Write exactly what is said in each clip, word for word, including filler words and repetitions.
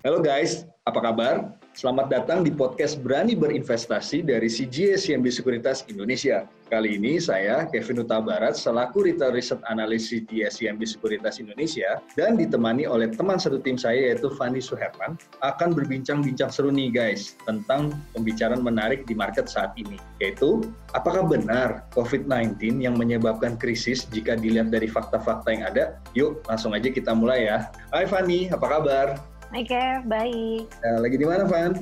Halo guys, apa kabar? Selamat datang di podcast Berani Berinvestasi dari C G S C I M B Sekuritas Indonesia. Kali ini saya, Kevin Utabarat, selaku Retail Research Analyst C G S C I M B Sekuritas Indonesia, dan ditemani oleh teman satu tim saya yaitu Fanny Suherman, akan berbincang-bincang seru nih guys, tentang pembicaraan menarik di market saat ini, yaitu apakah benar covid sembilan belas yang menyebabkan krisis jika dilihat dari fakta-fakta yang ada? Yuk, langsung aja kita mulai ya. Hai Fanny, apa kabar? Hai Kev, baik. Nah, lagi di mana, Van?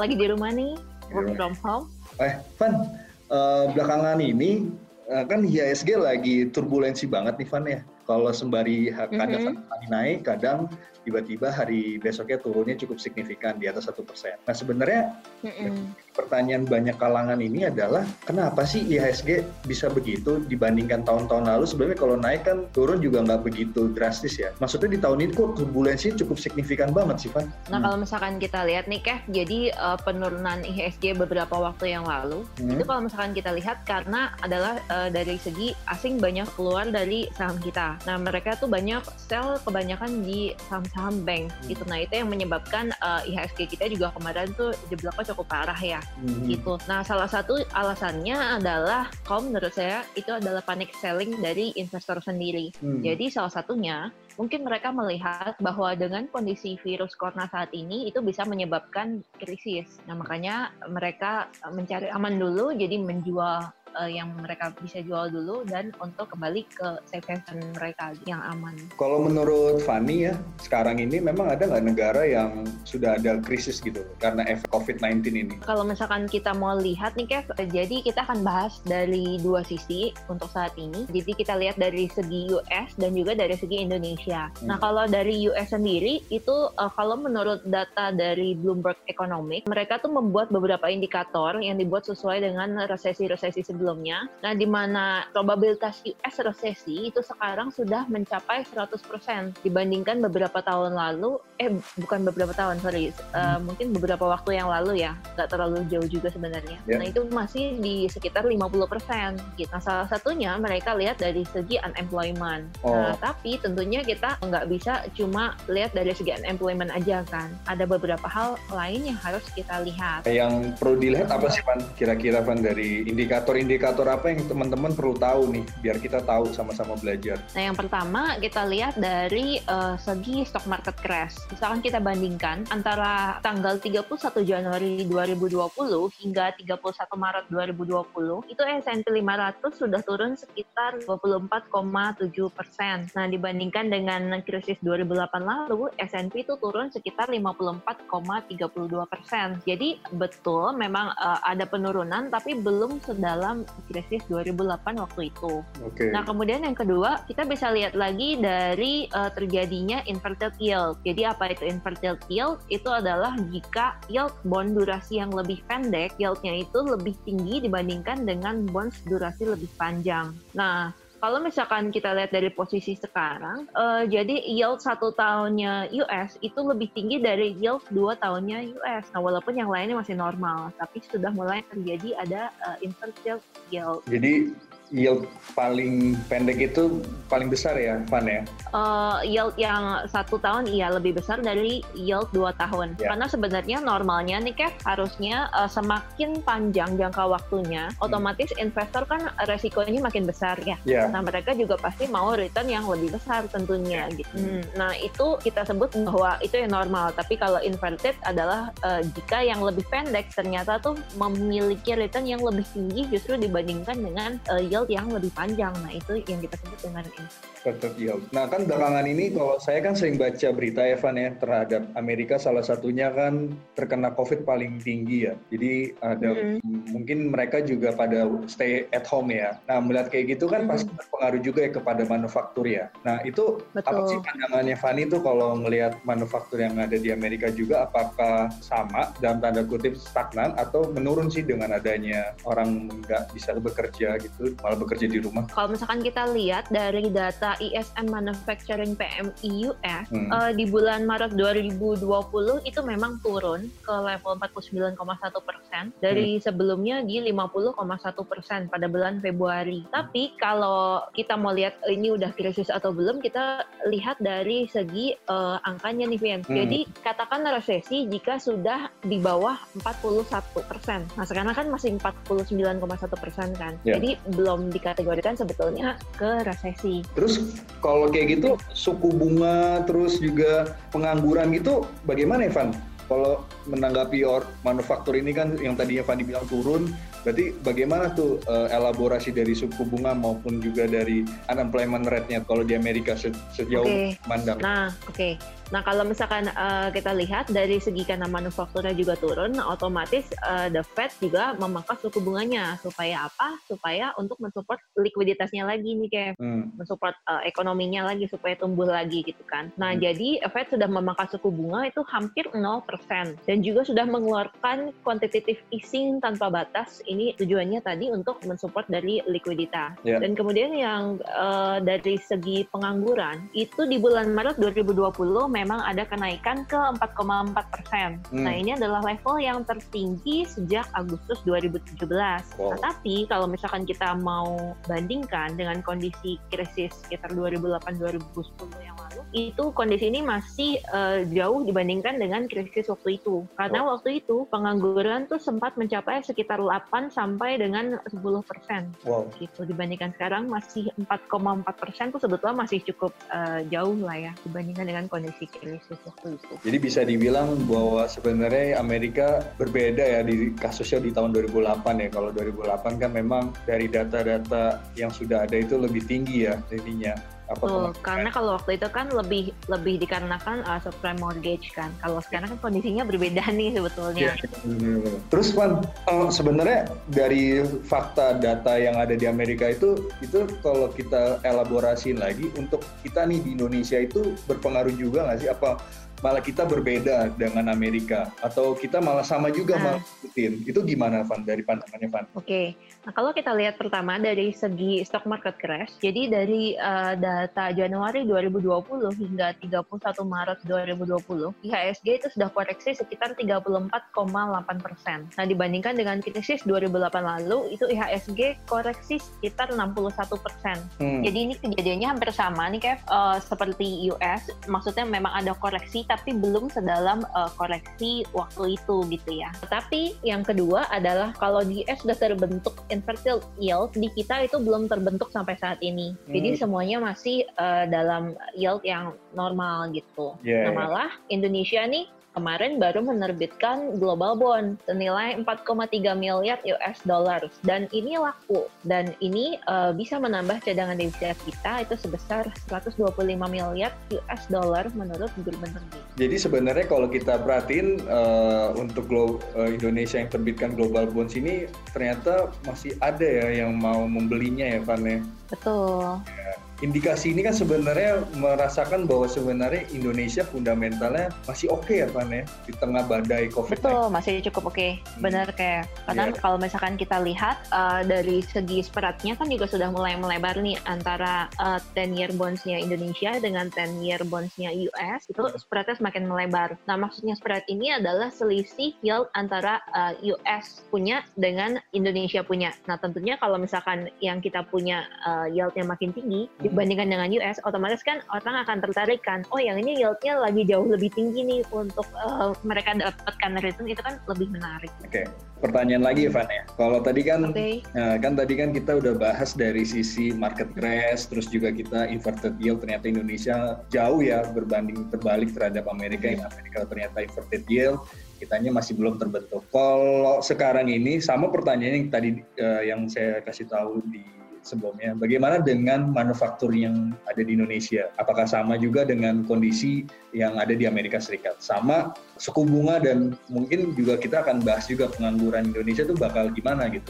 Lagi di rumah nih, work from home. Eh, Van, uh, belakangan ini uh, kan I H S G lagi turbulensi banget nih, Van ya. Kalau sembari kadang mm-hmm. hari naik, kadang tiba-tiba hari besoknya turunnya cukup signifikan di atas satu persen. Nah, sebenarnya mm-hmm. pertanyaan banyak kalangan ini adalah kenapa sih I H S G bisa begitu dibandingkan tahun-tahun lalu? Sebenarnya kalau naik kan turun juga nggak begitu drastis ya. Maksudnya di tahun ini kok turbulensinya cukup signifikan banget sih, Van? Nah, hmm. kalau misalkan kita lihat nih, Kev, jadi uh, penurunan I H S G beberapa waktu yang lalu, hmm. itu kalau misalkan kita lihat karena adalah uh, dari segi asing banyak keluar dari saham kita. Nah, mereka tuh banyak sell kebanyakan di saham-saham bank hmm. gitu. Nah, itu yang menyebabkan uh, I H S G kita juga kemarin tuh jeblaknya cukup parah ya. Mm-hmm. Gitu. Nah, salah satu alasannya adalah, kalau menurut saya itu adalah panic selling dari investor sendiri. Mm. Jadi salah satunya mungkin mereka melihat bahwa dengan kondisi virus corona saat ini itu bisa menyebabkan krisis. Nah, makanya mereka mencari aman dulu, jadi menjual yang mereka bisa jual dulu dan untuk kembali ke safe haven mereka yang aman. Kalau menurut Fanny ya, sekarang ini memang ada nggak negara yang sudah ada krisis gitu karena efek covid sembilan belas ini? Kalau misalkan kita mau lihat nih Kev, jadi kita akan bahas dari dua sisi untuk saat ini. Jadi kita lihat dari segi U S dan juga dari segi Indonesia. Hmm. Nah kalau dari U S sendiri itu uh, kalau menurut data dari Bloomberg Economics, mereka tuh membuat beberapa indikator yang dibuat sesuai dengan resesi-resesi sebelumnya. Sebelumnya, nah di mana probabilitas U S resesi itu sekarang sudah mencapai seratus persen dibandingkan beberapa tahun lalu, eh bukan beberapa tahun, sorry, hmm. uh, mungkin beberapa waktu yang lalu ya, nggak terlalu jauh juga sebenarnya. Yeah. Nah itu masih di sekitar lima puluh persen gitu. Nah salah satunya mereka lihat dari segi unemployment. Oh. Nah tapi tentunya kita nggak bisa cuma lihat dari segi unemployment aja kan, ada beberapa hal lain yang harus kita lihat. Yang perlu dilihat apa sih Pan? Kira-kira Pan dari indikator-indikator Indikator apa yang teman-teman perlu tahu nih, biar kita tahu sama-sama belajar? Nah, yang pertama kita lihat dari uh, segi stock market crash. Misalkan kita bandingkan antara tanggal tiga puluh satu Januari dua ribu dua puluh hingga tiga puluh satu Maret dua ribu dua puluh, itu S and P lima ratus sudah turun sekitar dua puluh empat koma tujuh persen. Nah, dibandingkan dengan krisis dua ribu delapan lalu, S and P itu turun sekitar lima puluh empat koma tiga dua persen. Jadi, betul memang uh, ada penurunan, tapi belum sedalam krisis dua ribu delapan waktu itu. Okay. Nah kemudian yang kedua kita bisa lihat lagi dari uh, terjadinya inverted yield. Jadi apa itu inverted yield? Itu adalah jika yield bond durasi yang lebih pendek, yieldnya itu lebih tinggi dibandingkan dengan bonds durasi lebih panjang. Nah kalau misalkan kita lihat dari posisi sekarang, uh, jadi yield satu tahunnya U S itu lebih tinggi dari yield dua tahunnya U S. Nah, walaupun yang lainnya masih normal, tapi sudah mulai terjadi ada uh, inverted yield. Jadi yield paling pendek itu paling besar ya, Van ya? Uh, yield yang satu tahun iya lebih besar dari yield dua tahun. Yeah. Karena sebenarnya normalnya nih Kev, harusnya uh, semakin panjang jangka waktunya, otomatis hmm. investor kan resikonya makin besar ya. Yeah. Nah mereka juga pasti mau return yang lebih besar tentunya gitu. Hmm. Nah itu kita sebut bahwa itu yang normal. Tapi kalau inverted adalah uh, jika yang lebih pendek ternyata tuh memiliki return yang lebih tinggi justru dibandingkan dengan uh, yield yang lebih panjang. Nah itu yang kita sebut dengan inverted yield. Nah kan belakangan ini kalau saya kan sering baca berita Evan ya terhadap Amerika, salah satunya kan terkena COVID paling tinggi ya. Jadi ada hmm. mungkin mereka juga pada stay at home ya. Nah melihat kayak gitu kan hmm. pasti pengaruh juga ya kepada manufaktur ya. Nah itu betul. Apa sih pandangannya Fanny tuh kalau melihat manufaktur yang ada di Amerika juga apakah sama dalam tanda kutip stagnan atau menurun sih dengan adanya orang nggak bisa bekerja gitu, kalau bekerja di rumah. Kalau misalkan kita lihat dari data I S M Manufacturing P M I U S hmm. uh, di bulan Maret dua ribu dua puluh itu memang turun ke level empat puluh sembilan koma satu persen dari hmm. sebelumnya di lima puluh koma satu persen pada bulan Februari. Tapi kalau kita mau lihat ini udah krisis atau belum, kita lihat dari segi uh, angkanya nih, Vian. Hmm. Jadi katakan resesi jika sudah di bawah empat puluh satu persen. Nah sekarang kan masih empat puluh sembilan koma satu persen kan. Yeah. Jadi belum dikategorikan sebetulnya ke resesi. Terus kalau kayak gitu suku bunga terus juga pengangguran gitu bagaimana, Evan? Kalau menanggapi or manufaktur ini kan yang tadinya Fanny bilang turun, berarti bagaimana tuh uh, elaborasi dari suku bunga maupun juga dari unemployment rate-nya kalau di Amerika se sejauh okay. mandang? Nah, oke. Okay. Nah, kalau misalkan uh, kita lihat dari segi karena manufakturnya juga turun, otomatis uh, the Fed juga memangkas suku bunganya. Supaya apa? Supaya untuk mensupport likuiditasnya lagi nih, Kev. Hmm. Mensupport uh, ekonominya lagi, supaya tumbuh lagi gitu kan. Nah, hmm. jadi Fed sudah memangkas suku bunga itu hampir nol persen. Dan juga sudah mengeluarkan quantitative easing tanpa batas. Ini tujuannya tadi untuk mensupport dari likuiditas. Yeah. Dan kemudian yang uh, dari segi pengangguran, itu di bulan Maret dua ribu dua puluh memang ada kenaikan ke empat koma empat persen. Hmm. Nah ini adalah level yang tertinggi sejak Agustus dua ribu tujuh belas. Wow. Nah, tapi kalau misalkan kita mau bandingkan dengan kondisi krisis sekitar dua ribu delapan dua ribu sepuluh yang lalu, itu kondisi ini masih uh, jauh dibandingkan dengan krisis waktu itu. Karena wow. waktu itu pengangguran tuh sempat mencapai sekitar delapan sampai dengan sepuluh persen. Wow. Gitu. Dibandingkan sekarang masih empat koma empat persen tuh sebetulnya masih cukup uh, jauh lah ya dibandingkan dengan kondisi krisis waktu itu. Jadi bisa dibilang bahwa sebenarnya Amerika berbeda ya di kasusnya di tahun dua ribu delapan ya. Kalau dua ribu delapan kan memang dari data-data yang sudah ada itu lebih tinggi ya intinya. Tuh, karena kalau waktu itu kan lebih lebih dikarenakan uh, subprime mortgage kan. Kalau sekarang kan kondisinya berbeda nih sebetulnya. Yeah. Terus Pan, uh, sebenarnya dari fakta data yang ada di Amerika itu, itu kalau kita elaborasiin lagi untuk kita nih di Indonesia itu berpengaruh juga nggak sih? Apa malah kita berbeda dengan Amerika atau kita malah sama juga nah. malah ikutin? Itu gimana, Van, dari pandangannya, Van? Oke, okay. Nah kalau kita lihat pertama dari segi stock market crash, jadi dari uh, data Januari dua ribu dua puluh hingga tiga puluh satu Maret dua ribu dua puluh, I H S G itu sudah koreksi sekitar tiga puluh empat koma delapan persen. Nah dibandingkan dengan krisis dua ribu delapan lalu, itu I H S G koreksi sekitar enam puluh satu persen. Hmm. Jadi ini kejadiannya hampir sama nih, Kev, uh, seperti U S, maksudnya memang ada koreksi tapi belum sedalam uh, koreksi waktu itu gitu ya. Tapi yang kedua adalah kalau di U S sudah terbentuk inverted yield, di kita itu belum terbentuk sampai saat ini. Hmm. Jadi semuanya masih uh, dalam yield yang normal gitu. Yeah. Nah malah Indonesia nih kemarin baru menerbitkan global bond senilai empat koma tiga miliar U S dollar dan ini laku dan ini uh, bisa menambah cadangan devisa kita itu sebesar seratus dua puluh lima miliar U S dollar menurut Goldman Sachs. Jadi sebenarnya kalau kita perhatiin uh, untuk glo- uh, Indonesia yang terbitkan global bonds ini ternyata masih ada ya yang mau membelinya ya, Fanny. Betul. Ya. Indikasi ini kan sebenarnya merasakan bahwa sebenarnya Indonesia fundamentalnya masih oke okay ya, Pan ya, di tengah badai COVID sembilan belas. Betul, masih cukup oke. Okay. Benar hmm. kayak. Karena yeah. kalau misalkan kita lihat uh, dari segi spreadnya kan juga sudah mulai melebar nih antara uh, ten year bonds-nya Indonesia dengan ten year bonds-nya U S, itu spreadnya semakin melebar. Nah, maksudnya spread ini adalah selisih yield antara uh, U S punya dengan Indonesia punya. Nah, tentunya kalau misalkan yang kita punya uh, yield-nya makin tinggi, hmm. dibandingkan dengan U S, otomatis kan orang akan tertarik kan, oh yang ini yieldnya lagi jauh lebih tinggi nih untuk uh, mereka dapatkan return, itu kan lebih menarik. Oke, okay. Pertanyaan lagi Evan ya, kalau tadi kan, okay. nah, kan tadi kan kita udah bahas dari sisi market crash, terus juga kita inverted yield, ternyata Indonesia jauh ya berbanding terbalik terhadap Amerika, yang Amerika ternyata inverted yield, kitanya masih belum terbentuk. Kalau sekarang ini, sama pertanyaan yang tadi uh, yang saya kasih tahu di sebelumnya, bagaimana dengan manufaktur yang ada di Indonesia? Apakah sama juga dengan kondisi yang ada di Amerika Serikat? Sama suku bunga dan mungkin juga kita akan bahas juga pengangguran Indonesia tuh bakal gimana gitu.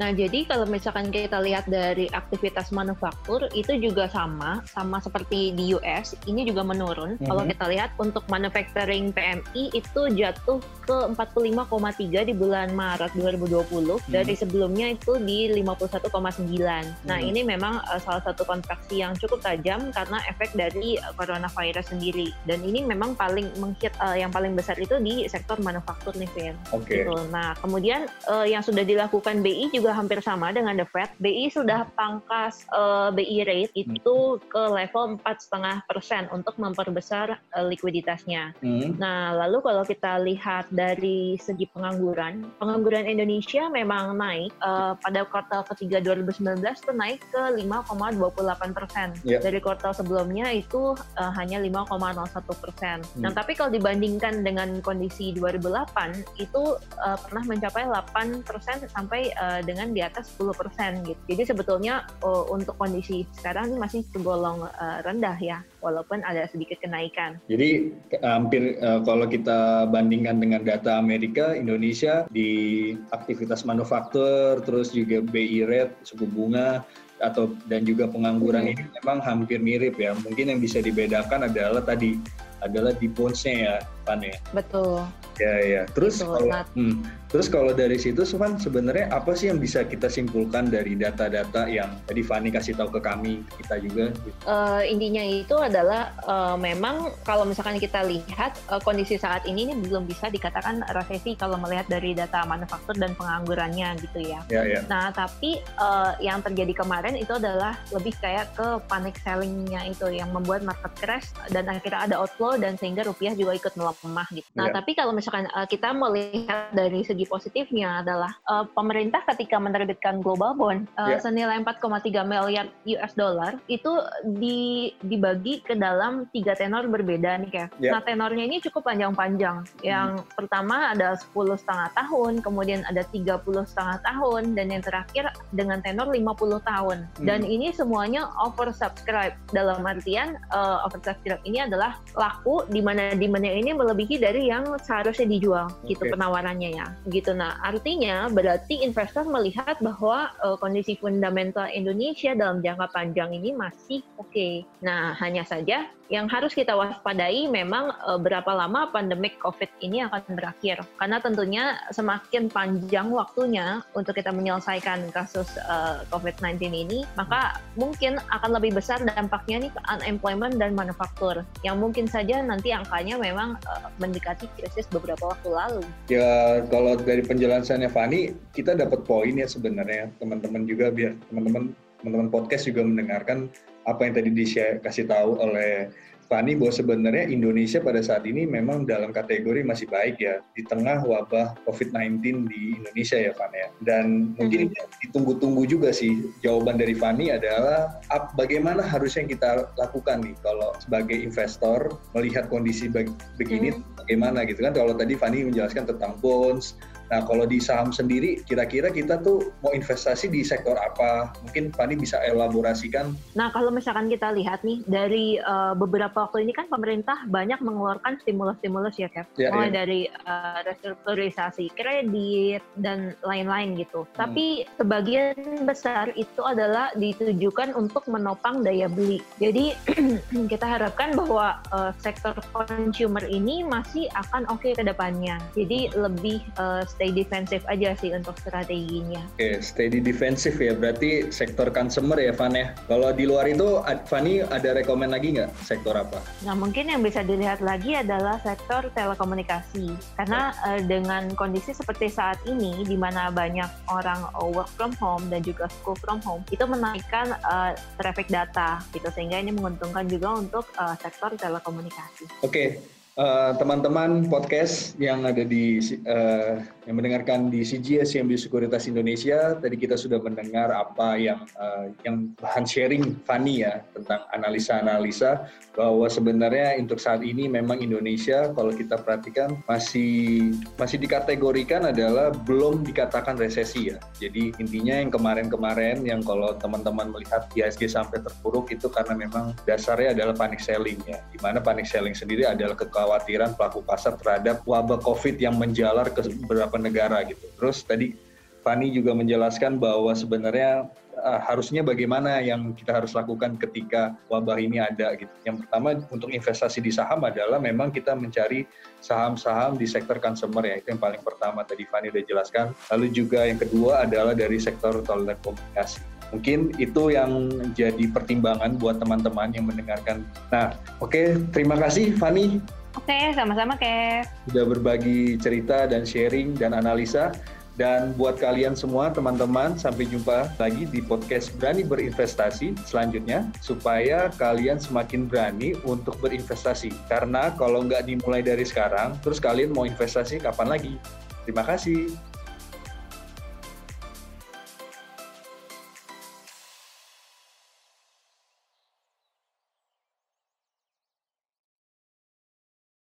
Nah, jadi kalau misalkan kita lihat dari aktivitas manufaktur, itu juga sama, sama seperti di U S, ini juga menurun. Mm-hmm. Kalau kita lihat untuk manufacturing P M I itu jatuh ke empat puluh lima koma tiga di bulan Maret dua ribu dua puluh, mm-hmm. dari sebelumnya itu di lima puluh satu koma sembilan. Mm-hmm. Nah, ini memang uh, salah satu kontraksi yang cukup tajam karena efek dari uh, coronavirus sendiri. Dan ini memang paling menghit, uh, yang paling besar itu di sektor manufaktur nih, Vin. Oke. Okay. Gitu. Nah, kemudian uh, yang sudah dilakukan B I juga hampir sama dengan The Fed. B I sudah pangkas uh, B I rate itu hmm. ke level empat koma lima persen untuk memperbesar uh, likuiditasnya. Hmm. Nah, lalu kalau kita lihat dari segi pengangguran, pengangguran Indonesia memang naik uh, pada kuartal ketiga dua ribu sembilan belas itu naik ke lima koma dua puluh delapan persen. Yep. Dari kuartal sebelumnya itu uh, hanya lima koma nol satu persen. Hmm. Nah, tapi kalau dibandingkan dengan kondisi dua ribu delapan itu uh, pernah mencapai delapan persen sampai uh, dengan di atas sepuluh persen gitu. Jadi sebetulnya uh, untuk kondisi sekarang ini masih tergolong uh, rendah ya, walaupun ada sedikit kenaikan. Jadi hampir uh, kalau kita bandingkan dengan data Amerika, Indonesia di aktivitas manufaktur, terus juga B I rate, suku bunga, atau dan juga pengangguran hmm. ini memang hampir mirip ya. Mungkin yang bisa dibedakan adalah tadi adalah di bonds-nya ya, Pan ya. Betul. Ya ya. Terus Betul, kalau hmm, terus kalau dari situ, Pan, sebenarnya apa sih yang bisa kita simpulkan dari data-data yang tadi Fanny kasih tahu ke kami, kita juga? Uh, intinya itu adalah uh, memang kalau misalkan kita lihat uh, kondisi saat ini ini belum bisa dikatakan resesi kalau melihat dari data manufaktur dan penganggurannya gitu ya. Ya ya. Nah tapi uh, yang terjadi kemarin itu adalah lebih kayak ke panic selling-nya itu yang membuat market crash dan akhirnya ada outflow dan sehingga rupiah juga ikut melemah gitu. Nah, yeah. tapi kalau misalkan uh, kita melihat dari segi positifnya adalah uh, pemerintah ketika menerbitkan global bond uh, yeah. senilai empat koma tiga miliar U S dollar itu di, dibagi ke dalam tiga tenor berbeda nih kayak. Yeah. Nah, tenornya ini cukup panjang-panjang. Yang mm. pertama ada sepuluh setengah tahun, kemudian ada tiga puluh setengah tahun, dan yang terakhir dengan tenor lima puluh tahun. Mm. Dan ini semuanya oversubscribe. Dalam artian uh, oversubscribe ini adalah laku di mana di mana ini melebihi dari yang seharusnya dijual gitu okay. penawarannya ya gitu. Nah artinya berarti investor melihat bahwa uh, kondisi fundamental Indonesia dalam jangka panjang ini masih oke. Okay. Nah hanya saja yang harus kita waspadai memang uh, berapa lama pandemik COVID ini akan berakhir karena tentunya semakin panjang waktunya untuk kita menyelesaikan kasus uh, COVID sembilan belas ini maka mungkin akan lebih besar dampaknya nih ke unemployment dan manufaktur yang mungkin saja nanti angkanya memang uh, mendekati krisis beberapa waktu lalu. Ya kalau dari penjelasannya Fanny kita dapat poin ya sebenarnya teman-teman juga biar teman-teman teman-teman podcast juga mendengarkan apa yang tadi dikasih tahu oleh Fanny bahwa sebenarnya Indonesia pada saat ini memang dalam kategori masih baik ya di tengah wabah covid sembilan belas di Indonesia ya Fanny ya. Dan mungkin mm-hmm. ditunggu-tunggu juga sih jawaban dari Fanny adalah ap, bagaimana harusnya kita lakukan nih kalau sebagai investor melihat kondisi begini mm-hmm. bagaimana gitu kan. Kalau tadi Fanny menjelaskan tentang bonds. Nah, kalau di saham sendiri, kira-kira kita tuh mau investasi di sektor apa? Mungkin Fanny bisa elaborasikan. Nah, kalau misalkan kita lihat nih, dari uh, beberapa waktu ini kan pemerintah banyak mengeluarkan stimulus-stimulus ya, Kev. Ya, Mulai ya. dari uh, restrukturisasi kredit dan lain-lain gitu. Hmm. Tapi sebagian besar itu adalah ditujukan untuk menopang daya beli. Jadi, kita harapkan bahwa uh, sektor consumer ini masih akan oke okay ke depannya. Jadi, lebih uh, stay defensive aja sih untuk strateginya. Oke, okay, stay defensive ya, berarti sektor consumer ya, Fanny. Kalau di luar itu, Fanny ada rekomen lagi nggak sektor apa? Nah, mungkin yang bisa dilihat lagi adalah sektor telekomunikasi. Karena yeah. uh, dengan kondisi seperti saat ini, di mana banyak orang work from home dan juga school from home, itu menaikkan uh, traffic data, gitu. Sehingga ini menguntungkan juga untuk uh, sektor telekomunikasi. Oke. Okay. Uh, teman-teman podcast yang ada di uh, yang mendengarkan di C G S-C I M B Sekuritas Indonesia, tadi kita sudah mendengar apa yang uh, yang bahan sharing Fanny ya tentang analisa-analisa bahwa sebenarnya untuk saat ini memang Indonesia kalau kita perhatikan masih masih dikategorikan adalah belum dikatakan resesi ya. Jadi intinya yang kemarin-kemarin yang kalau teman-teman melihat I H S G sampai terpuruk itu karena memang dasarnya adalah panic selling ya. Di mana panic selling sendiri adalah ke kekhawatiran pelaku pasar terhadap wabah COVID yang menjalar ke beberapa negara gitu. Terus tadi Fanny juga menjelaskan bahwa sebenarnya uh, harusnya bagaimana yang kita harus lakukan ketika wabah ini ada gitu. Yang pertama untuk investasi di saham adalah memang kita mencari saham-saham di sektor consumer ya, itu yang paling pertama tadi Fanny udah jelaskan. Lalu juga yang kedua adalah dari sektor telekomunikasi. Mungkin itu yang jadi pertimbangan buat teman-teman yang mendengarkan. Nah, oke, okay, terima kasih Fanny. Oke, okay, sama-sama Kev. Sudah berbagi cerita dan sharing dan analisa. Dan buat kalian semua teman-teman, sampai jumpa lagi di podcast Berani Berinvestasi selanjutnya, supaya kalian semakin berani untuk berinvestasi. Karena kalau nggak dimulai dari sekarang, terus kalian mau investasi kapan lagi? Terima kasih.